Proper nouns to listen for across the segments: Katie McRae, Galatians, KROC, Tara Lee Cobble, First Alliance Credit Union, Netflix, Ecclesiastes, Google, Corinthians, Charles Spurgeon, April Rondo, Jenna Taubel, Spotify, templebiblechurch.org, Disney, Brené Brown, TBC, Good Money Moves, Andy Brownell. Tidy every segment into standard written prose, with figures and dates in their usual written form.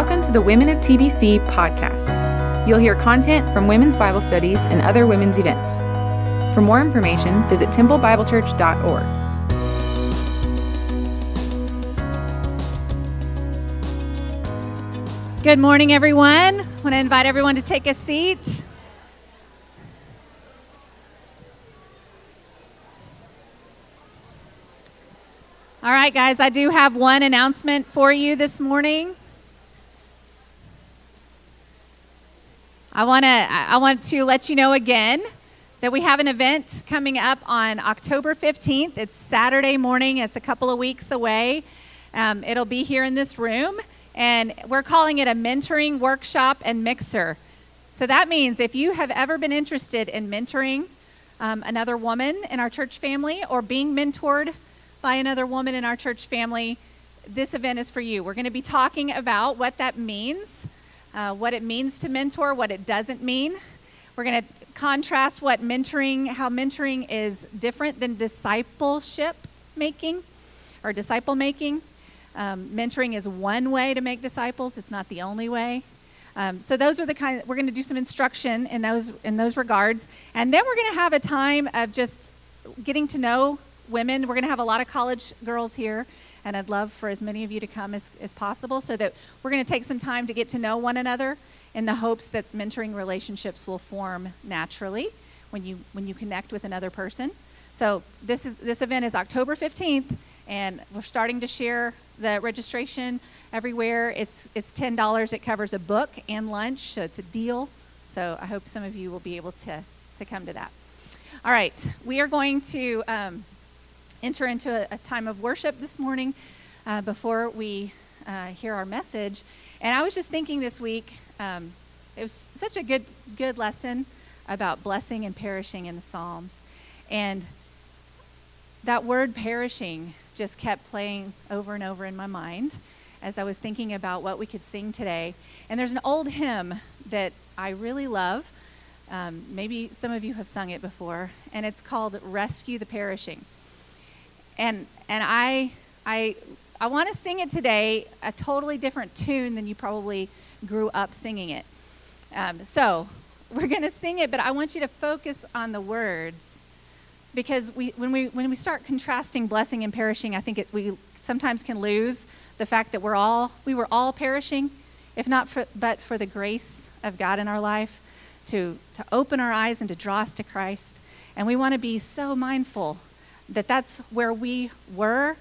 Welcome to the Women of TBC podcast. You'll hear content from women's Bible studies and other women's events. For more information, visit templebiblechurch.org. Good morning, everyone. I want to invite everyone to take a seat. All right, guys, I do have one announcement for you this morning. I want to let you know again that we have an event coming up on October 15th. It's Saturday morning. It's a couple of weeks away. It'll be here in this room. And we're calling it a mentoring workshop and mixer. So that means if you have ever been interested in mentoring another woman in our church family or being mentored by another woman in our church family, this event is for you. We're going to be talking about what that means, what it means to mentor, what it doesn't mean. We're going to contrast how mentoring is different than discipleship making or disciple making. Mentoring is one way to make disciples. It's not the only way. So those are the kind we're going to do some instruction in those regards. And then we're going to have a time of just getting to know women. We're going to have a lot of college girls here, and I'd love for as many of you to come as possible, so that we're going to take some time to get to know one another in the hopes that mentoring relationships will form naturally when you connect with another person. So this event is October 15th, and we're starting to share the registration everywhere. It's $10. It covers a book and lunch, so it's a deal. So I hope some of you will be able to come to that. All right, we are going to enter into a time of worship this morning before we hear our message. And I was just thinking this week, it was such a good lesson about blessing and perishing in the Psalms. And that word perishing just kept playing over and over in my mind as I was thinking about what we could sing today. And there's an old hymn that I really love. Maybe some of you have sung it before, and it's called "Rescue the Perishing." And I want to sing it today, a totally different tune than you probably grew up singing it. So we're going to sing it, but I want you to focus on the words. Because when we start contrasting blessing and perishing, I think we sometimes can lose the fact that we were all perishing, but for the grace of God in our life to open our eyes and to draw us to Christ. And we want to be so mindful that that's where we were,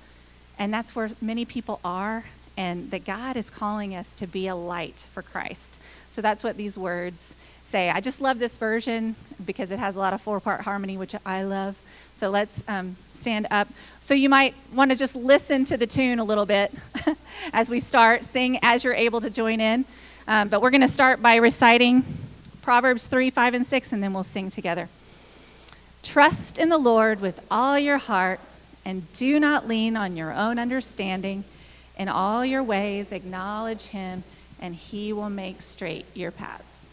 and that's where many people are, and that God is calling us to be a light for Christ. So that's what these words say. I just love this version because it has a lot of four-part harmony, which I love. So let's stand up. So you might want to just listen to the tune a little bit as we start. Sing as you're able to join in. But we're going to start by reciting Proverbs 3, 5, and 6, and then we'll sing together. Trust in the Lord with all your heart, and do not lean on your own understanding. In all your ways, acknowledge him, and he will make straight your paths.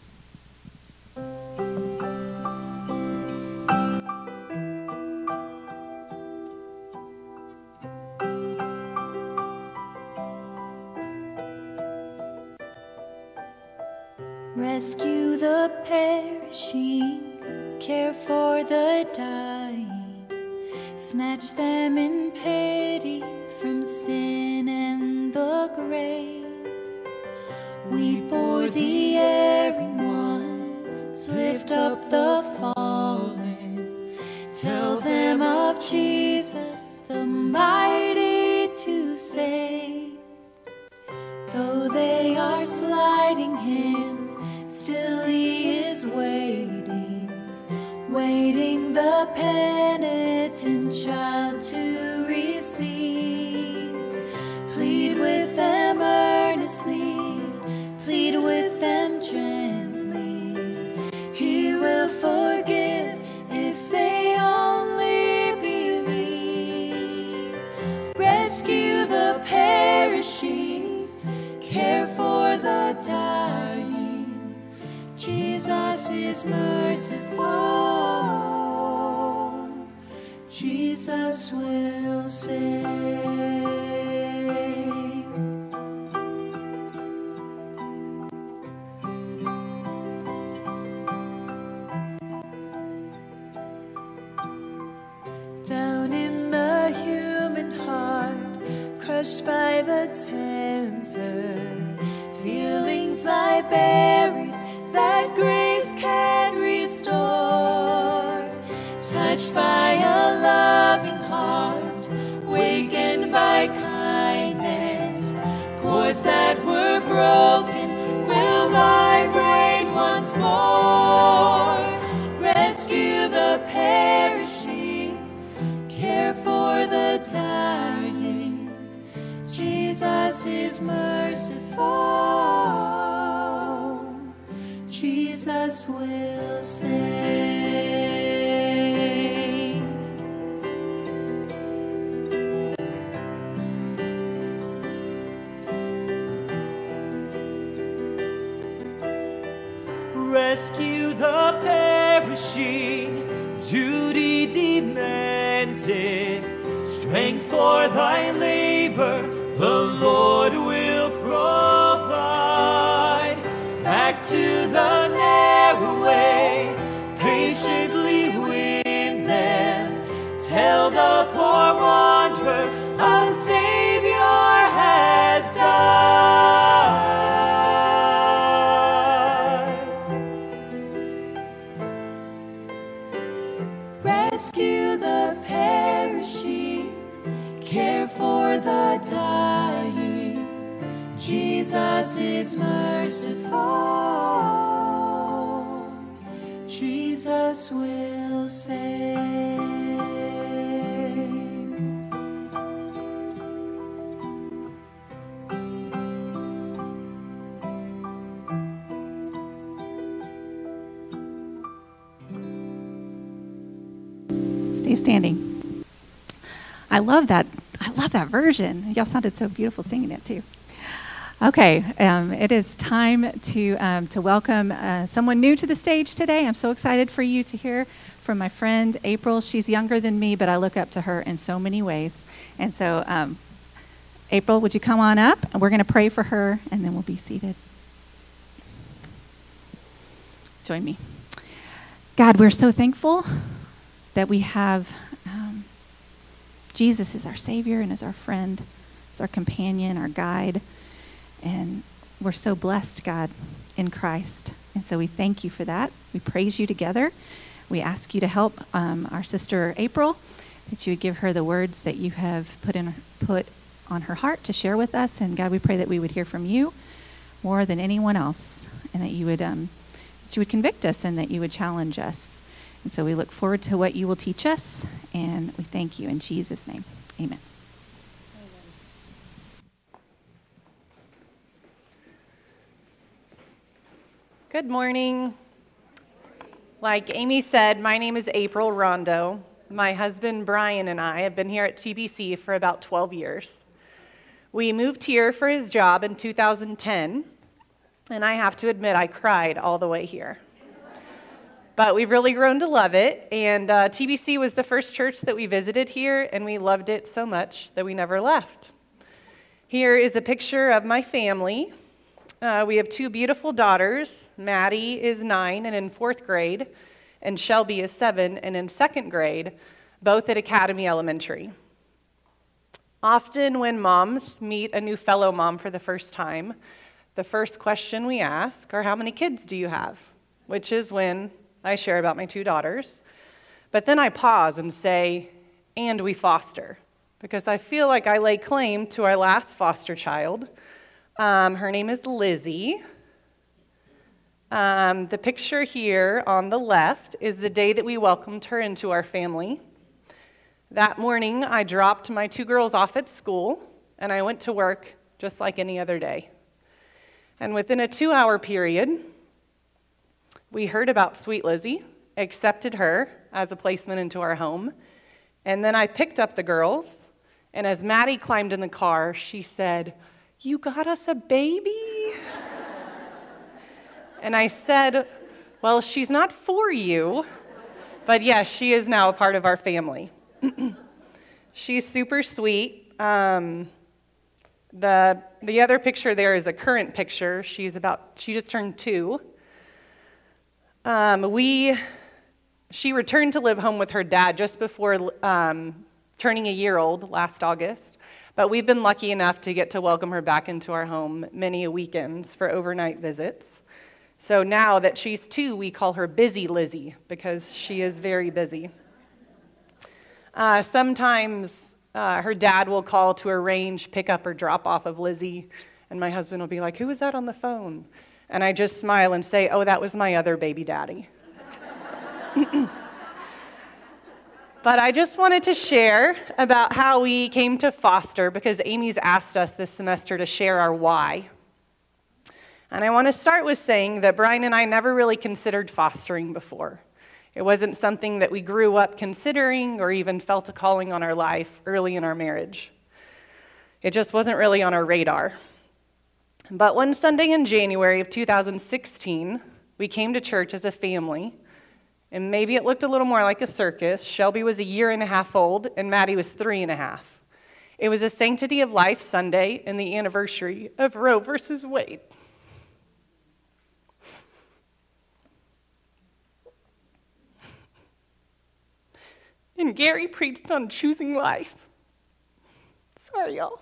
Rescue the perishing, care for the dying, snatch them in pity from sin and the grave. We bore the erring ones, lift up the fallen, tell them of Jesus, the mighty to save. Though they are slighting him, still he is waiting, waiting the penitent child to receive. Plead with them earnestly, plead with them gently. He will forgive if they only believe. Rescue the perishing, care for the dying. Jesus is merciful, Jesus will save. crushed by the tempter, feelings lie buried that grace can restore. Touched by a loving heart, wakened by kindness, chords that were broken will vibrate once more. Rescue the perishing, care for the dying. Jesus is merciful. Jesus will save. Rescue the perishing, duty demands it. Strength for thy labor, the Lord will provide. Back to the narrow way, patiently win them. Tell the poor wanderer, a Savior has died. Rescue the perishing, care for the dying. Jesus is merciful. Jesus will save. Stay standing. I love that version. Y'all sounded so beautiful singing it too. Okay, it is time to welcome someone new to the stage today. I'm so excited for you to hear from my friend April. She's younger than me, but I look up to her in so many ways. And so, April, would you come on up? We're going to pray for her, and then we'll be seated. Join me. God, we're so thankful that we have... Jesus is our Savior and is our friend, is our companion, our guide. And we're so blessed, God, in Christ. And so we thank you for that. We praise you together. We ask you to help our sister April, that you would give her the words that you have put on her heart to share with us. And God, we pray that we would hear from you more than anyone else, and that you would convict us and that you would challenge us. And so we look forward to what you will teach us, and we thank you in Jesus' name. Amen. Good morning. Like Amy said, my name is April Rondo. My husband Brian and I have been here at TBC for about 12 years. We moved here for his job in 2010, and I have to admit I cried all the way here. But we've really grown to love it, and TBC was the first church that we visited here, and we loved it so much that we never left. Here is a picture of my family. We have two beautiful daughters. Maddie is 9 and in 4th grade, and Shelby is 7 and in 2nd grade, both at Academy Elementary. Often when moms meet a new fellow mom for the first time, the first question we ask are, how many kids do you have? Which is when I share about my two daughters, but then I pause and say, and we foster, because I feel like I lay claim to our last foster child. Her name is Lizzie. The picture here on the left is the day that we welcomed her into our family. That morning, I dropped my two girls off at school, and I went to work just like any other day. And within a 2-hour period, we heard about Sweet Lizzie, accepted her as a placement into our home, and then I picked up the girls, and as Maddie climbed in the car, she said, "You got us a baby?" And I said, "Well, she's not for you, but yes, she is now a part of our family." She's super sweet. The other picture there is a current picture. She just turned 2. She returned to live home with her dad just before turning a year old last August, But we've been lucky enough to get to welcome her back into our home many weekends for overnight visits. So now that she's two, we call her Busy Lizzie because she is very busy. Sometimes her dad will call to arrange pickup or drop off of Lizzie, and my husband will be like, "Who was that on the phone?" And I just smile and say, "Oh, that was my other baby daddy." But I just wanted to share about how we came to foster, because Amy's asked us this semester to share our why. And I want to start with saying that Brian and I never really considered fostering before. It wasn't something that we grew up considering or even felt a calling on our life early in our marriage. It just wasn't really on our radar. But one Sunday in January of 2016, we came to church as a family, and maybe it looked a little more like a circus. Shelby was 1.5 years old, and Maddie was 3.5. It was a Sanctity of Life Sunday and the anniversary of Roe versus Wade. And Gary preached on choosing life. Sorry, y'all.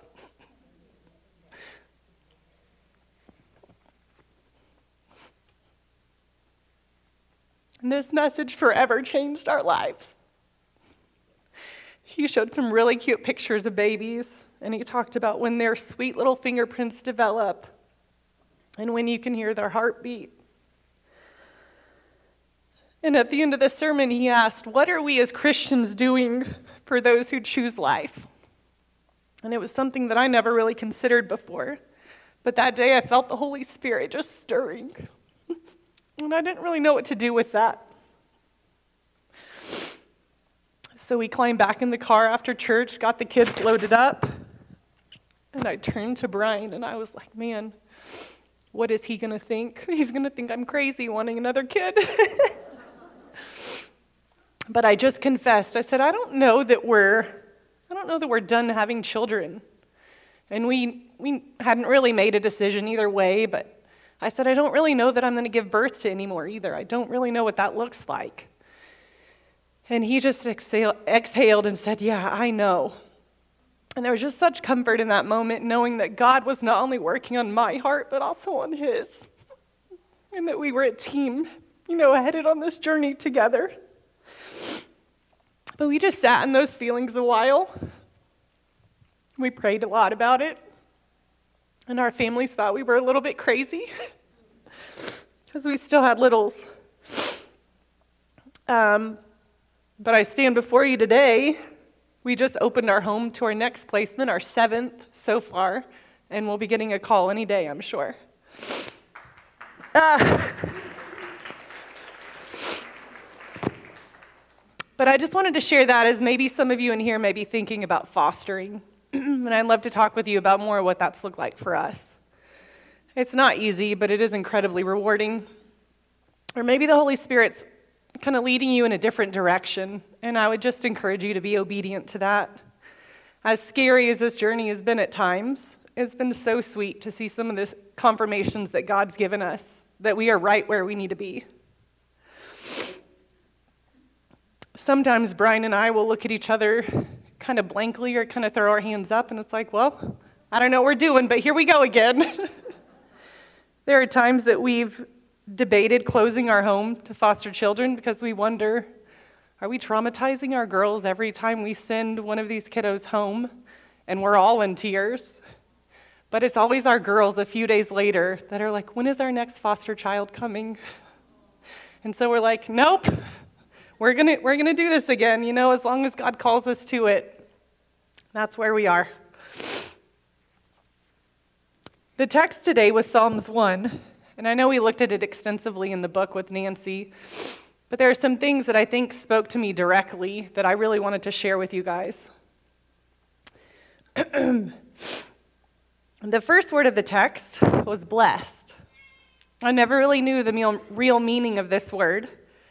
And this message forever changed our lives. He showed some really cute pictures of babies, and he talked about when their sweet little fingerprints develop and when you can hear their heartbeat. And at the end of the sermon, he asked, "What are we as Christians doing for those who choose life?" And it was something that I never really considered before. But that day, I felt the Holy Spirit just stirring. And I didn't really know what to do with that. So we climbed back in the car after church, got the kids loaded up, and I turned to Brian, and I was like, "Man, what is he going to think? He's going to think I'm crazy wanting another kid." But I just confessed. I said, I don't know that we're done having children. And we hadn't really made a decision either way, but I said, I don't really know that I'm going to give birth to anymore either. I don't really know what that looks like. And he just exhaled and said, "Yeah, I know." And there was just such comfort in that moment, knowing that God was not only working on my heart, but also on his. And that we were a team, headed on this journey together. But we just sat in those feelings a while. We prayed a lot about it. And our families thought we were a little bit crazy because we still had littles. But I stand before you today. We just opened our home to our next placement, our 7th so far, and we'll be getting a call any day, I'm sure. But I just wanted to share that, as maybe some of you in here may be thinking about fostering, and I'd love to talk with you about more what that's looked like for us. It's not easy, but it is incredibly rewarding. Or maybe the Holy Spirit's kind of leading you in a different direction, and I would just encourage you to be obedient to that. As scary as this journey has been at times, it's been so sweet to see some of the confirmations that God's given us, that we are right where we need to be. Sometimes Brian and I will look at each other kind of blankly or kind of throw our hands up, and it's like, well, I don't know what we're doing, but here we go again. There are times that we've debated closing our home to foster children because we wonder, are we traumatizing our girls every time we send one of these kiddos home? And we're all in tears. But it's always our girls a few days later that are like, when is our next foster child coming? And so we're like, nope. We're gonna do this again, as long as God calls us to it. That's where we are. The text today was Psalms 1, and I know we looked at it extensively in the book with Nancy, but there are some things that I think spoke to me directly that I really wanted to share with you guys. The first word of the text was blessed. I never really knew the real meaning of this word,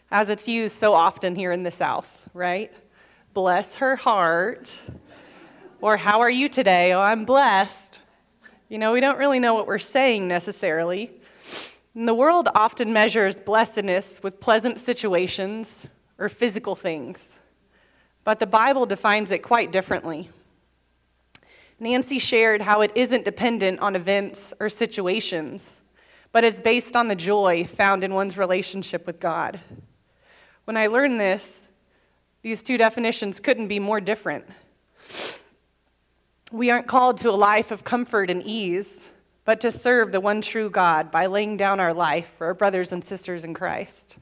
as it's used so often here in the South, right? Bless her heart. Or how are you today? Oh, I'm blessed. We don't really know what we're saying necessarily. And the world often measures blessedness with pleasant situations or physical things. But the Bible defines it quite differently. Nancy shared how it isn't dependent on events or situations, but it's based on the joy found in one's relationship with God. When I learned this, these two definitions couldn't be more different. We aren't called to a life of comfort and ease, but to serve the one true God by laying down our life for our brothers and sisters in Christ.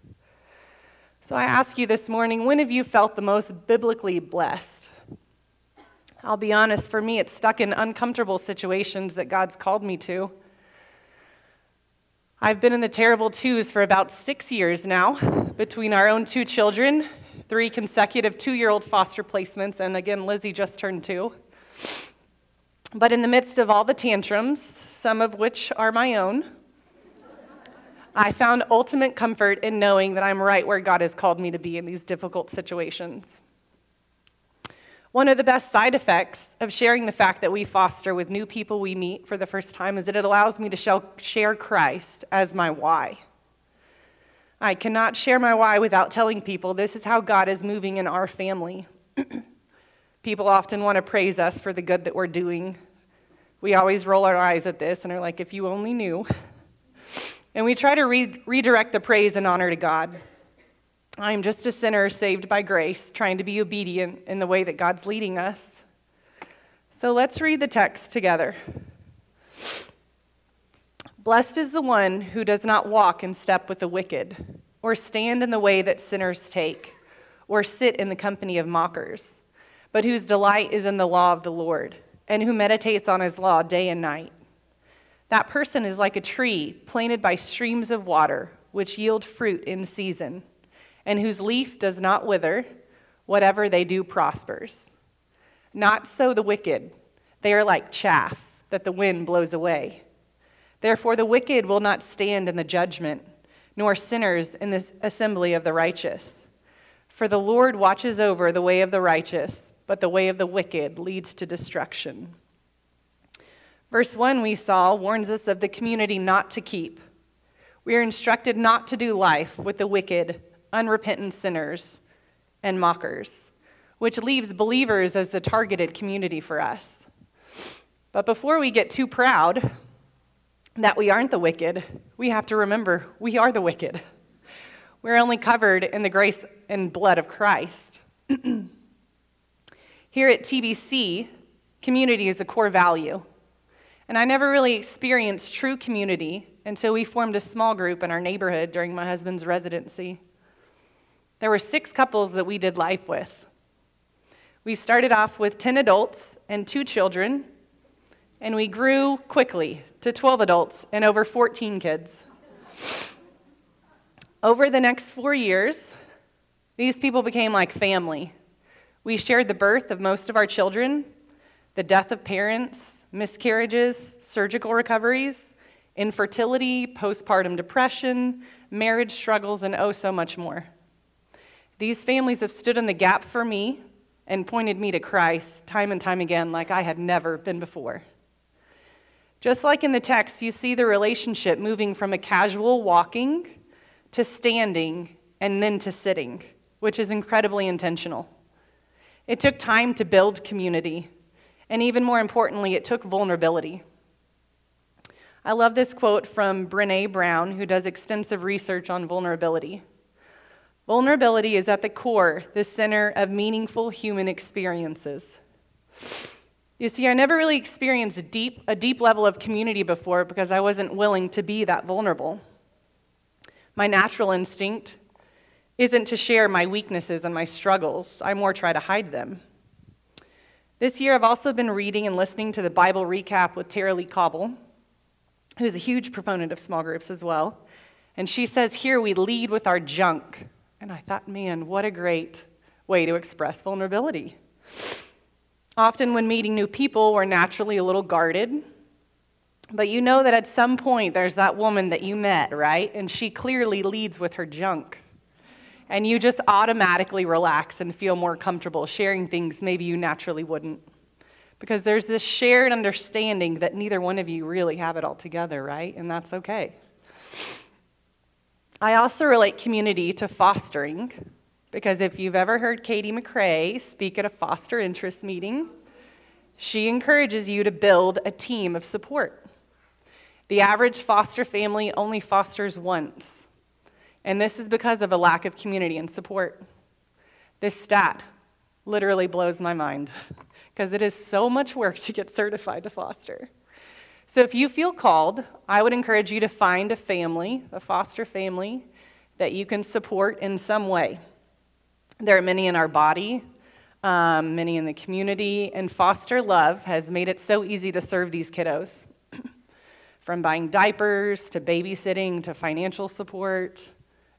So I ask you this morning, when have you felt the most biblically blessed? I'll be honest, for me, it's stuck in uncomfortable situations that God's called me to. I've been in the terrible twos for about 6 years now, between our own two children, 3 consecutive 2-year-old foster placements, and again, Lizzie just turned 2. But in the midst of all the tantrums, some of which are my own, I found ultimate comfort in knowing that I'm right where God has called me to be in these difficult situations. One of the best side effects of sharing the fact that we foster with new people we meet for the first time is that it allows me to share Christ as my why. I cannot share my why without telling people this is how God is moving in our family. People often want to praise us for the good that we're doing. We always roll our eyes at this and are like, if you only knew. And we try to redirect the praise and honor to God. I am just a sinner saved by grace, trying to be obedient in the way that God's leading us. So let's read the text together. Blessed is the one who does not walk in step with the wicked, or stand in the way that sinners take, or sit in the company of mockers, but whose delight is in the law of the Lord, and who meditates on his law day and night. That person is like a tree planted by streams of water, which yield fruit in season, and whose leaf does not wither. Whatever they do prospers. Not so the wicked. They are like chaff that the wind blows away. Therefore the wicked will not stand in the judgment, nor sinners in the assembly of the righteous. For the Lord watches over the way of the righteous, but the way of the wicked leads to destruction. Verse 1 we saw warns us of the community not to keep. We are instructed not to do life with the wicked, unrepentant sinners, and mockers, which leaves believers as the targeted community for us. But before we get too proud that we aren't the wicked, we have to remember we are the wicked. We're only covered in the grace and blood of Christ. Here at TBC, community is a core value. And I never really experienced true community until we formed a small group in our neighborhood during my husband's residency. There were 6 couples that we did life with. We started off with 10 adults and 2 children, and we grew quickly to 12 adults and over 14 kids. Over the next 4 years, these people became like family. We shared the birth of most of our children, the death of parents, miscarriages, surgical recoveries, infertility, postpartum depression, marriage struggles, and oh so much more. These families have stood in the gap for me and pointed me to Christ time and time again like I had never been before. Just like in the text, you see the relationship moving from a casual walking to standing and then to sitting, which is incredibly intentional. It took time to build community, and even more importantly, it took vulnerability. I love this quote from Brené Brown, who does extensive research on vulnerability. Vulnerability is at the core, the center of meaningful human experiences. You see, I never really experienced a deep level of community before because I wasn't willing to be that vulnerable. My natural instinct isn't to share my weaknesses and my struggles. I more try to hide them. This year, I've also been reading and listening to the Bible recap with Tara Lee Cobble, who's a huge proponent of small groups as well. And she says, here we lead with our junk. And I thought, man, what a great way to express vulnerability. Often when meeting new people, we're naturally a little guarded. But you know that at some point, there's that woman that you met, right? And she clearly leads with her junk. And you just automatically relax and feel more comfortable sharing things maybe you naturally wouldn't. Because there's this shared understanding that neither one of you really have it all together, right? And that's okay. I also relate community to fostering, because if you've ever heard Katie McRae speak at a foster interest meeting, She encourages you to build a team of support. The average foster family only fosters once, and this is because of a lack of community and support. This stat literally blows my mind because it is so much work to get certified to foster. So if you feel called, I would encourage you to find a family, a foster family, that you can support in some way. There are many in our body, many in the community, and foster love has made it so easy to serve these kiddos. From buying diapers, to babysitting, to financial support,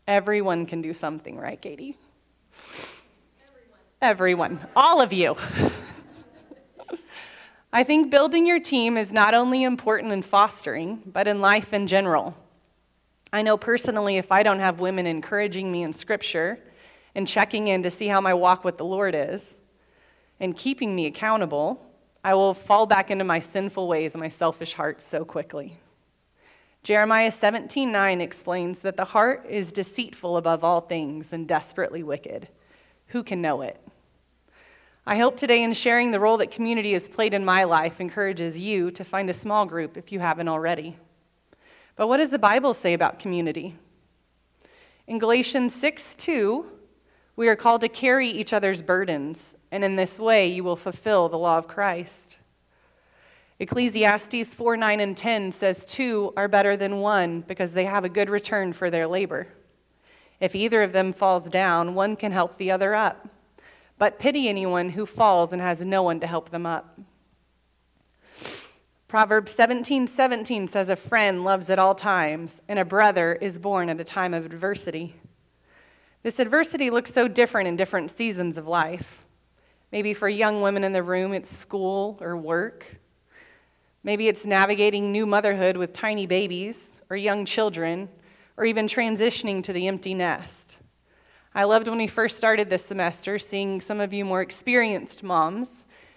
everyone can do something, right, Katie? Everyone. All of you. I think building your team is not only important in fostering, but in life in general. I know personally, if I don't have women encouraging me in Scripture, and checking in to see how my walk with the Lord is, and keeping me accountable, I will fall back into my sinful ways and my selfish heart so quickly. Jeremiah 17:9 explains that the heart is deceitful above all things and desperately wicked. Who can know it? I hope today in sharing the role that community has played in my life encourages you to find a small group if you haven't already. But what does the Bible say about community? In Galatians 6:2, we are called to carry each other's burdens, and in this way you will fulfill the law of Christ. Ecclesiastes 4:9 and 10 says, two are better than one because they have a good return for their labor. If either of them falls down, one can help the other up. But pity anyone who falls and has no one to help them up. Proverbs 17:17 says, a friend loves at all times, and a brother is born at a time of adversity. This adversity looks so different in different seasons of life. Maybe for young women in the room, it's school or work. Maybe it's navigating new motherhood with tiny babies or young children, or even transitioning to the empty nest. I loved when we first started this semester, seeing some of you more experienced moms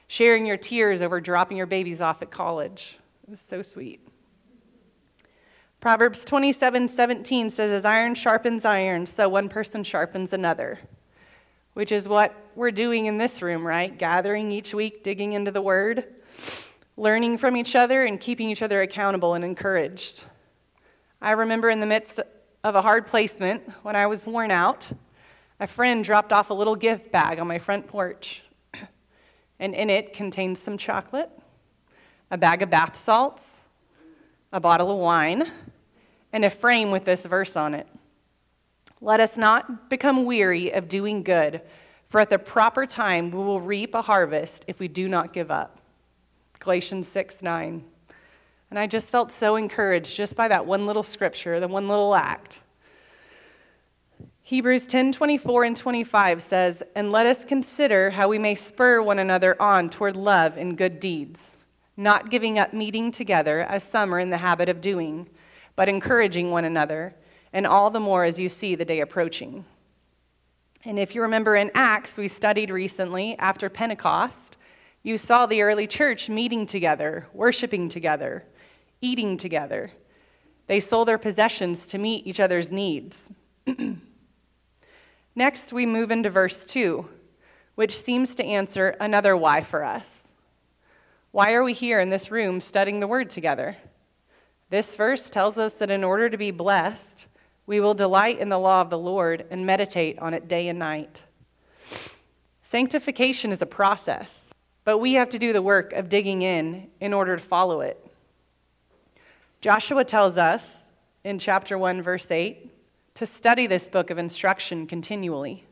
sharing your tears over dropping your babies off at college. It was so sweet. Proverbs 27:17 says, as iron sharpens iron, so one person sharpens another, which is what we're doing in this room, right? Gathering each week, digging into the Word, learning from each other, and keeping each other accountable and encouraged. I remember in the midst of a hard placement, when I was worn out, a friend dropped off a little gift bag on my front porch, and in it contained some chocolate, a bag of bath salts, a bottle of wine, and a frame with this verse on it. Let us not become weary of doing good, for at the proper time we will reap a harvest if we do not give up. Galatians 6:9. And I just felt so encouraged just by that one little scripture, the one little act. Hebrews 10:24 and 25 says, and let us consider how we may spur one another on toward love and good deeds, not giving up meeting together as some are in the habit of doing, but encouraging one another, and all the more as you see the day approaching. And if you remember in Acts, we studied recently, after Pentecost, you saw the early church meeting together, worshiping together, eating together. They sold their possessions to meet each other's needs. Next, we move into verse 2, which seems to answer another why for us. Why are we here in this room studying the Word together? This verse tells us that in order to be blessed, we will delight in the law of the Lord and meditate on it day and night. Sanctification is a process, but we have to do the work of digging in order to follow it. Joshua tells us in chapter 1, verse 8, to study this book of instruction continually,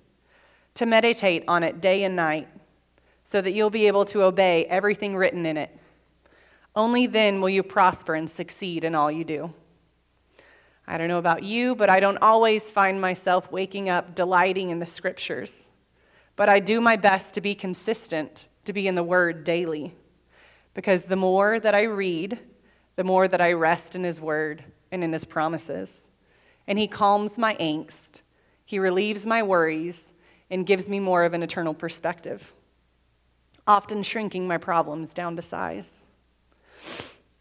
to meditate on it day and night, so that you'll be able to obey everything written in it. Only then will you prosper and succeed in all you do. I don't know about you, but I don't always find myself waking up delighting in the Scriptures. But I do my best to be consistent, to be in the Word daily. Because the more that I read, the more that I rest in His Word and in His promises. And He calms my angst, He relieves my worries, and gives me more of an eternal perspective, often shrinking my problems down to size.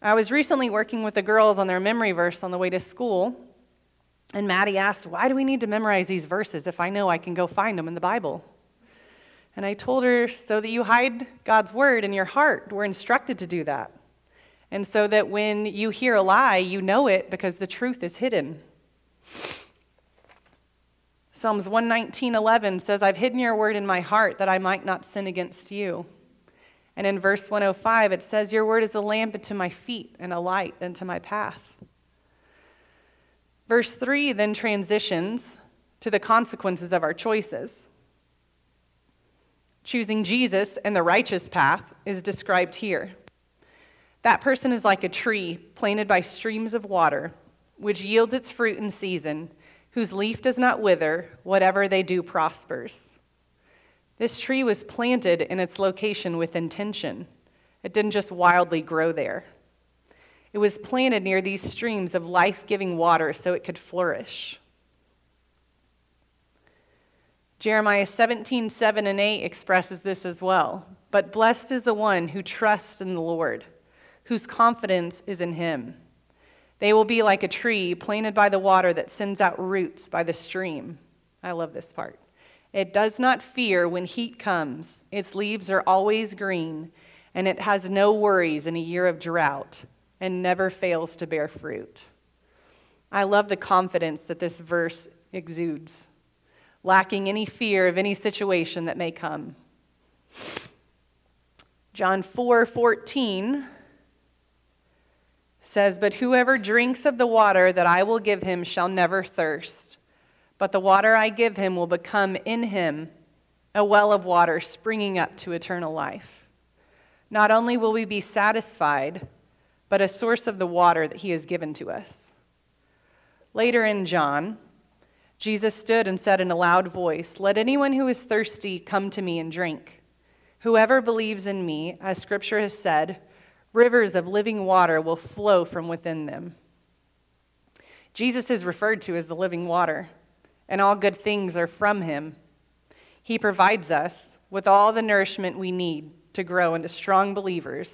I was recently working with the girls on their memory verse on the way to school, and Maddie asked, why do we need to memorize these verses if I know I can go find them in the Bible? And I told her, so that you hide God's word in your heart. We're instructed to do that. And so that when you hear a lie, you know it because the truth is hidden. Psalms 119:11 says, I've hidden your word in my heart that I might not sin against you. And in verse 105, it says, your word is a lamp unto my feet and a light unto my path. Verse 3 then transitions to the consequences of our choices. Choosing Jesus and the righteous path is described here. That person is like a tree planted by streams of water, which yields its fruit in season, whose leaf does not wither, whatever they do prospers. This tree was planted in its location with intention. It didn't just wildly grow there. It was planted near these streams of life-giving water so it could flourish. Jeremiah 17:7-8 expresses this as well. But blessed is the one who trusts in the Lord, whose confidence is in him. They will be like a tree planted by the water that sends out roots by the stream. I love this part. It does not fear when heat comes. Its leaves are always green, and it has no worries in a year of drought, and never fails to bear fruit. I love the confidence that this verse exudes, lacking any fear of any situation that may come. John 4:14 says, but whoever drinks of the water that I will give him shall never thirst. But the water I give him will become in him a well of water springing up to eternal life. Not only will we be satisfied, but a source of the water that he has given to us. Later in John, Jesus stood and said in a loud voice, let anyone who is thirsty come to me and drink. Whoever believes in me, as Scripture has said, rivers of living water will flow from within them. Jesus is referred to as the living water, and all good things are from him. He provides us with all the nourishment we need to grow into strong believers,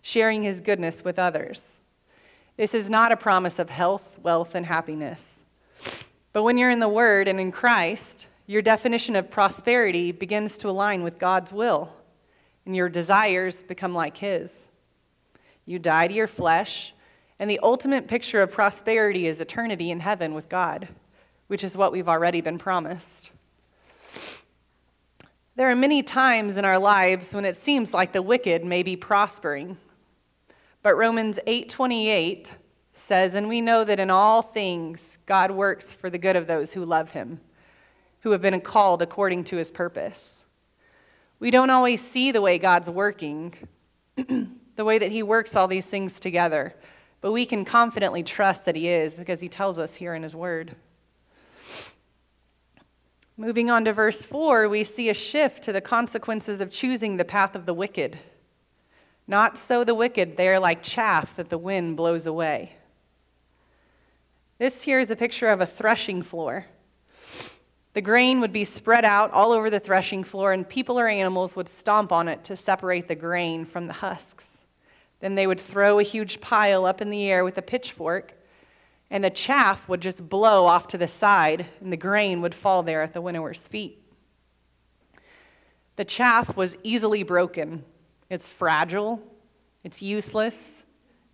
sharing his goodness with others. This is not a promise of health, wealth, and happiness. But when you're in the Word and in Christ, your definition of prosperity begins to align with God's will, and your desires become like his. You die to your flesh, and the ultimate picture of prosperity is eternity in heaven with God, which is what we've already been promised. There are many times in our lives when it seems like the wicked may be prospering. But Romans 8:28 says, and we know that in all things God works for the good of those who love him, who have been called according to his purpose. We don't always see the way God's working, the way that he works all these things together, but we can confidently trust that he is because he tells us here in his word. Moving on to verse 4, we see a shift to the consequences of choosing the path of the wicked. Not so the wicked, they are like chaff that the wind blows away. This here is a picture of a threshing floor. The grain would be spread out all over the threshing floor, and people or animals would stomp on it to separate the grain from the husks. Then they would throw a huge pile up in the air with a pitchfork, and the chaff would just blow off to the side, and the grain would fall there at the winnower's feet. The chaff was easily broken. It's fragile, it's useless,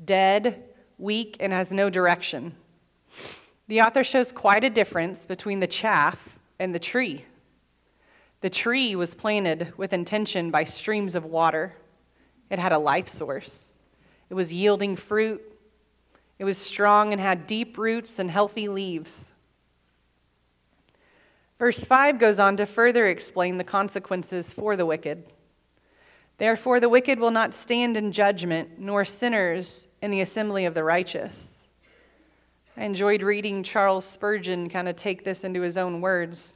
dead, weak, and has no direction. The author shows quite a difference between the chaff and the tree. The tree was planted with intention by streams of water. It had a life source. It was yielding fruit. It was strong and had deep roots and healthy leaves. Verse 5 goes on to further explain the consequences for the wicked. Therefore, the wicked will not stand in judgment, nor sinners in the assembly of the righteous. I enjoyed reading Charles Spurgeon kind of take this into his own words.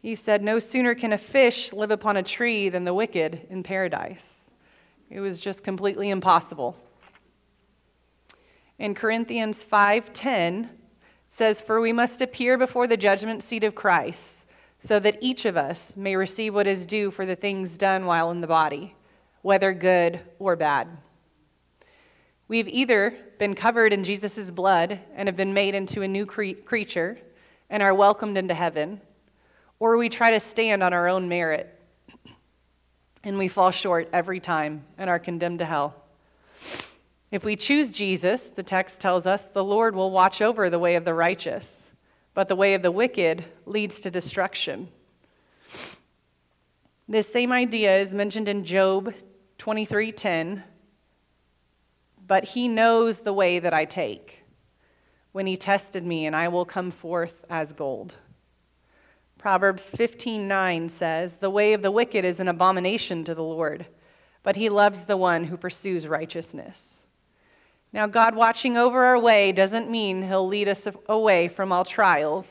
He said, no sooner can a fish live upon a tree than the wicked in paradise. It was just completely impossible. In Corinthians 5:10, it says, for we must appear before the judgment seat of Christ, so that each of us may receive what is due for the things done while in the body, whether good or bad. We've either been covered in Jesus' blood and have been made into a new creature and are welcomed into heaven, or we try to stand on our own merit And we fall short every time and are condemned to hell. If we choose Jesus, the text tells us, the Lord will watch over the way of the righteous, but the way of the wicked leads to destruction. This same idea is mentioned in Job 23:10. But he knows the way that I take. When he tested me, and I will come forth as gold. Proverbs 15:9 says, the way of the wicked is an abomination to the Lord, but he loves the one who pursues righteousness. Now, God watching over our way doesn't mean he'll lead us away from all trials.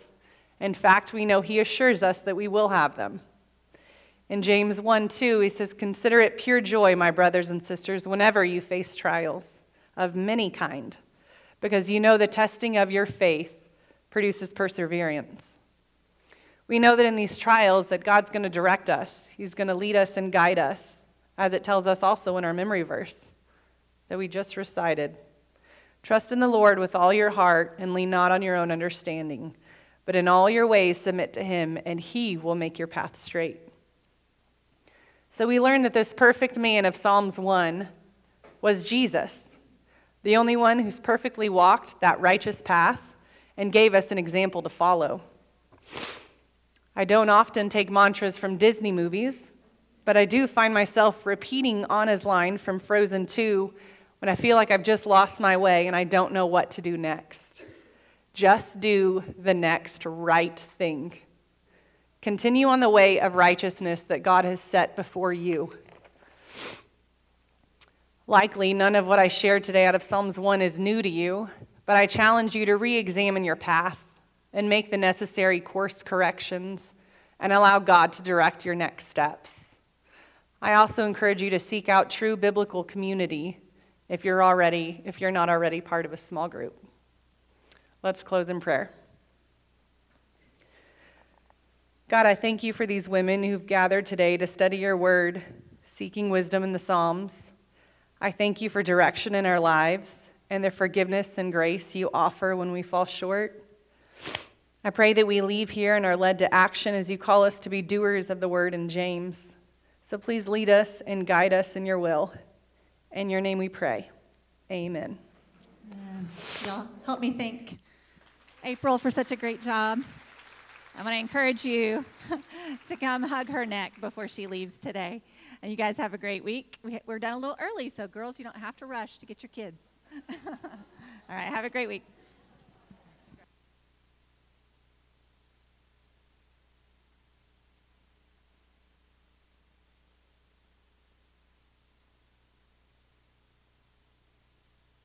In fact, we know he assures us that we will have them. In James 1:2, he says, consider it pure joy, my brothers and sisters, whenever you face trials of many kind, because you know the testing of your faith produces perseverance. We know that in these trials that God's going to direct us. He's going to lead us and guide us, as it tells us also in our memory verse that we just recited. Trust in the Lord with all your heart and lean not on your own understanding, but in all your ways submit to him, and he will make your path straight. So we learn that this perfect man of Psalms 1 was Jesus, the only one who's perfectly walked that righteous path and gave us an example to follow. I don't often take mantras from Disney movies, but I do find myself repeating Anna's line from Frozen 2 when I feel like I've just lost my way and I don't know what to do next. Just do the next right thing. Continue on the way of righteousness that God has set before you. Likely, none of what I shared today out of Psalms 1 is new to you, but I challenge you to re-examine your path and make the necessary course corrections, and allow God to direct your next steps. I also encourage you to seek out true biblical community if you're not already part of a small group. Let's close in prayer. God, I thank you for these women who've gathered today to study your word, seeking wisdom in the Psalms. I thank you for direction in our lives and the forgiveness and grace you offer when we fall short. I pray that we leave here and are led to action as you call us to be doers of the word in James. So please lead us and guide us in your will. In your name we pray. Amen. Y'all help me thank April for such a great job. I'm going to encourage you to come hug her neck before she leaves today. And you guys have a great week. We're done a little early, so girls, you don't have to rush to get your kids. All right, have a great week.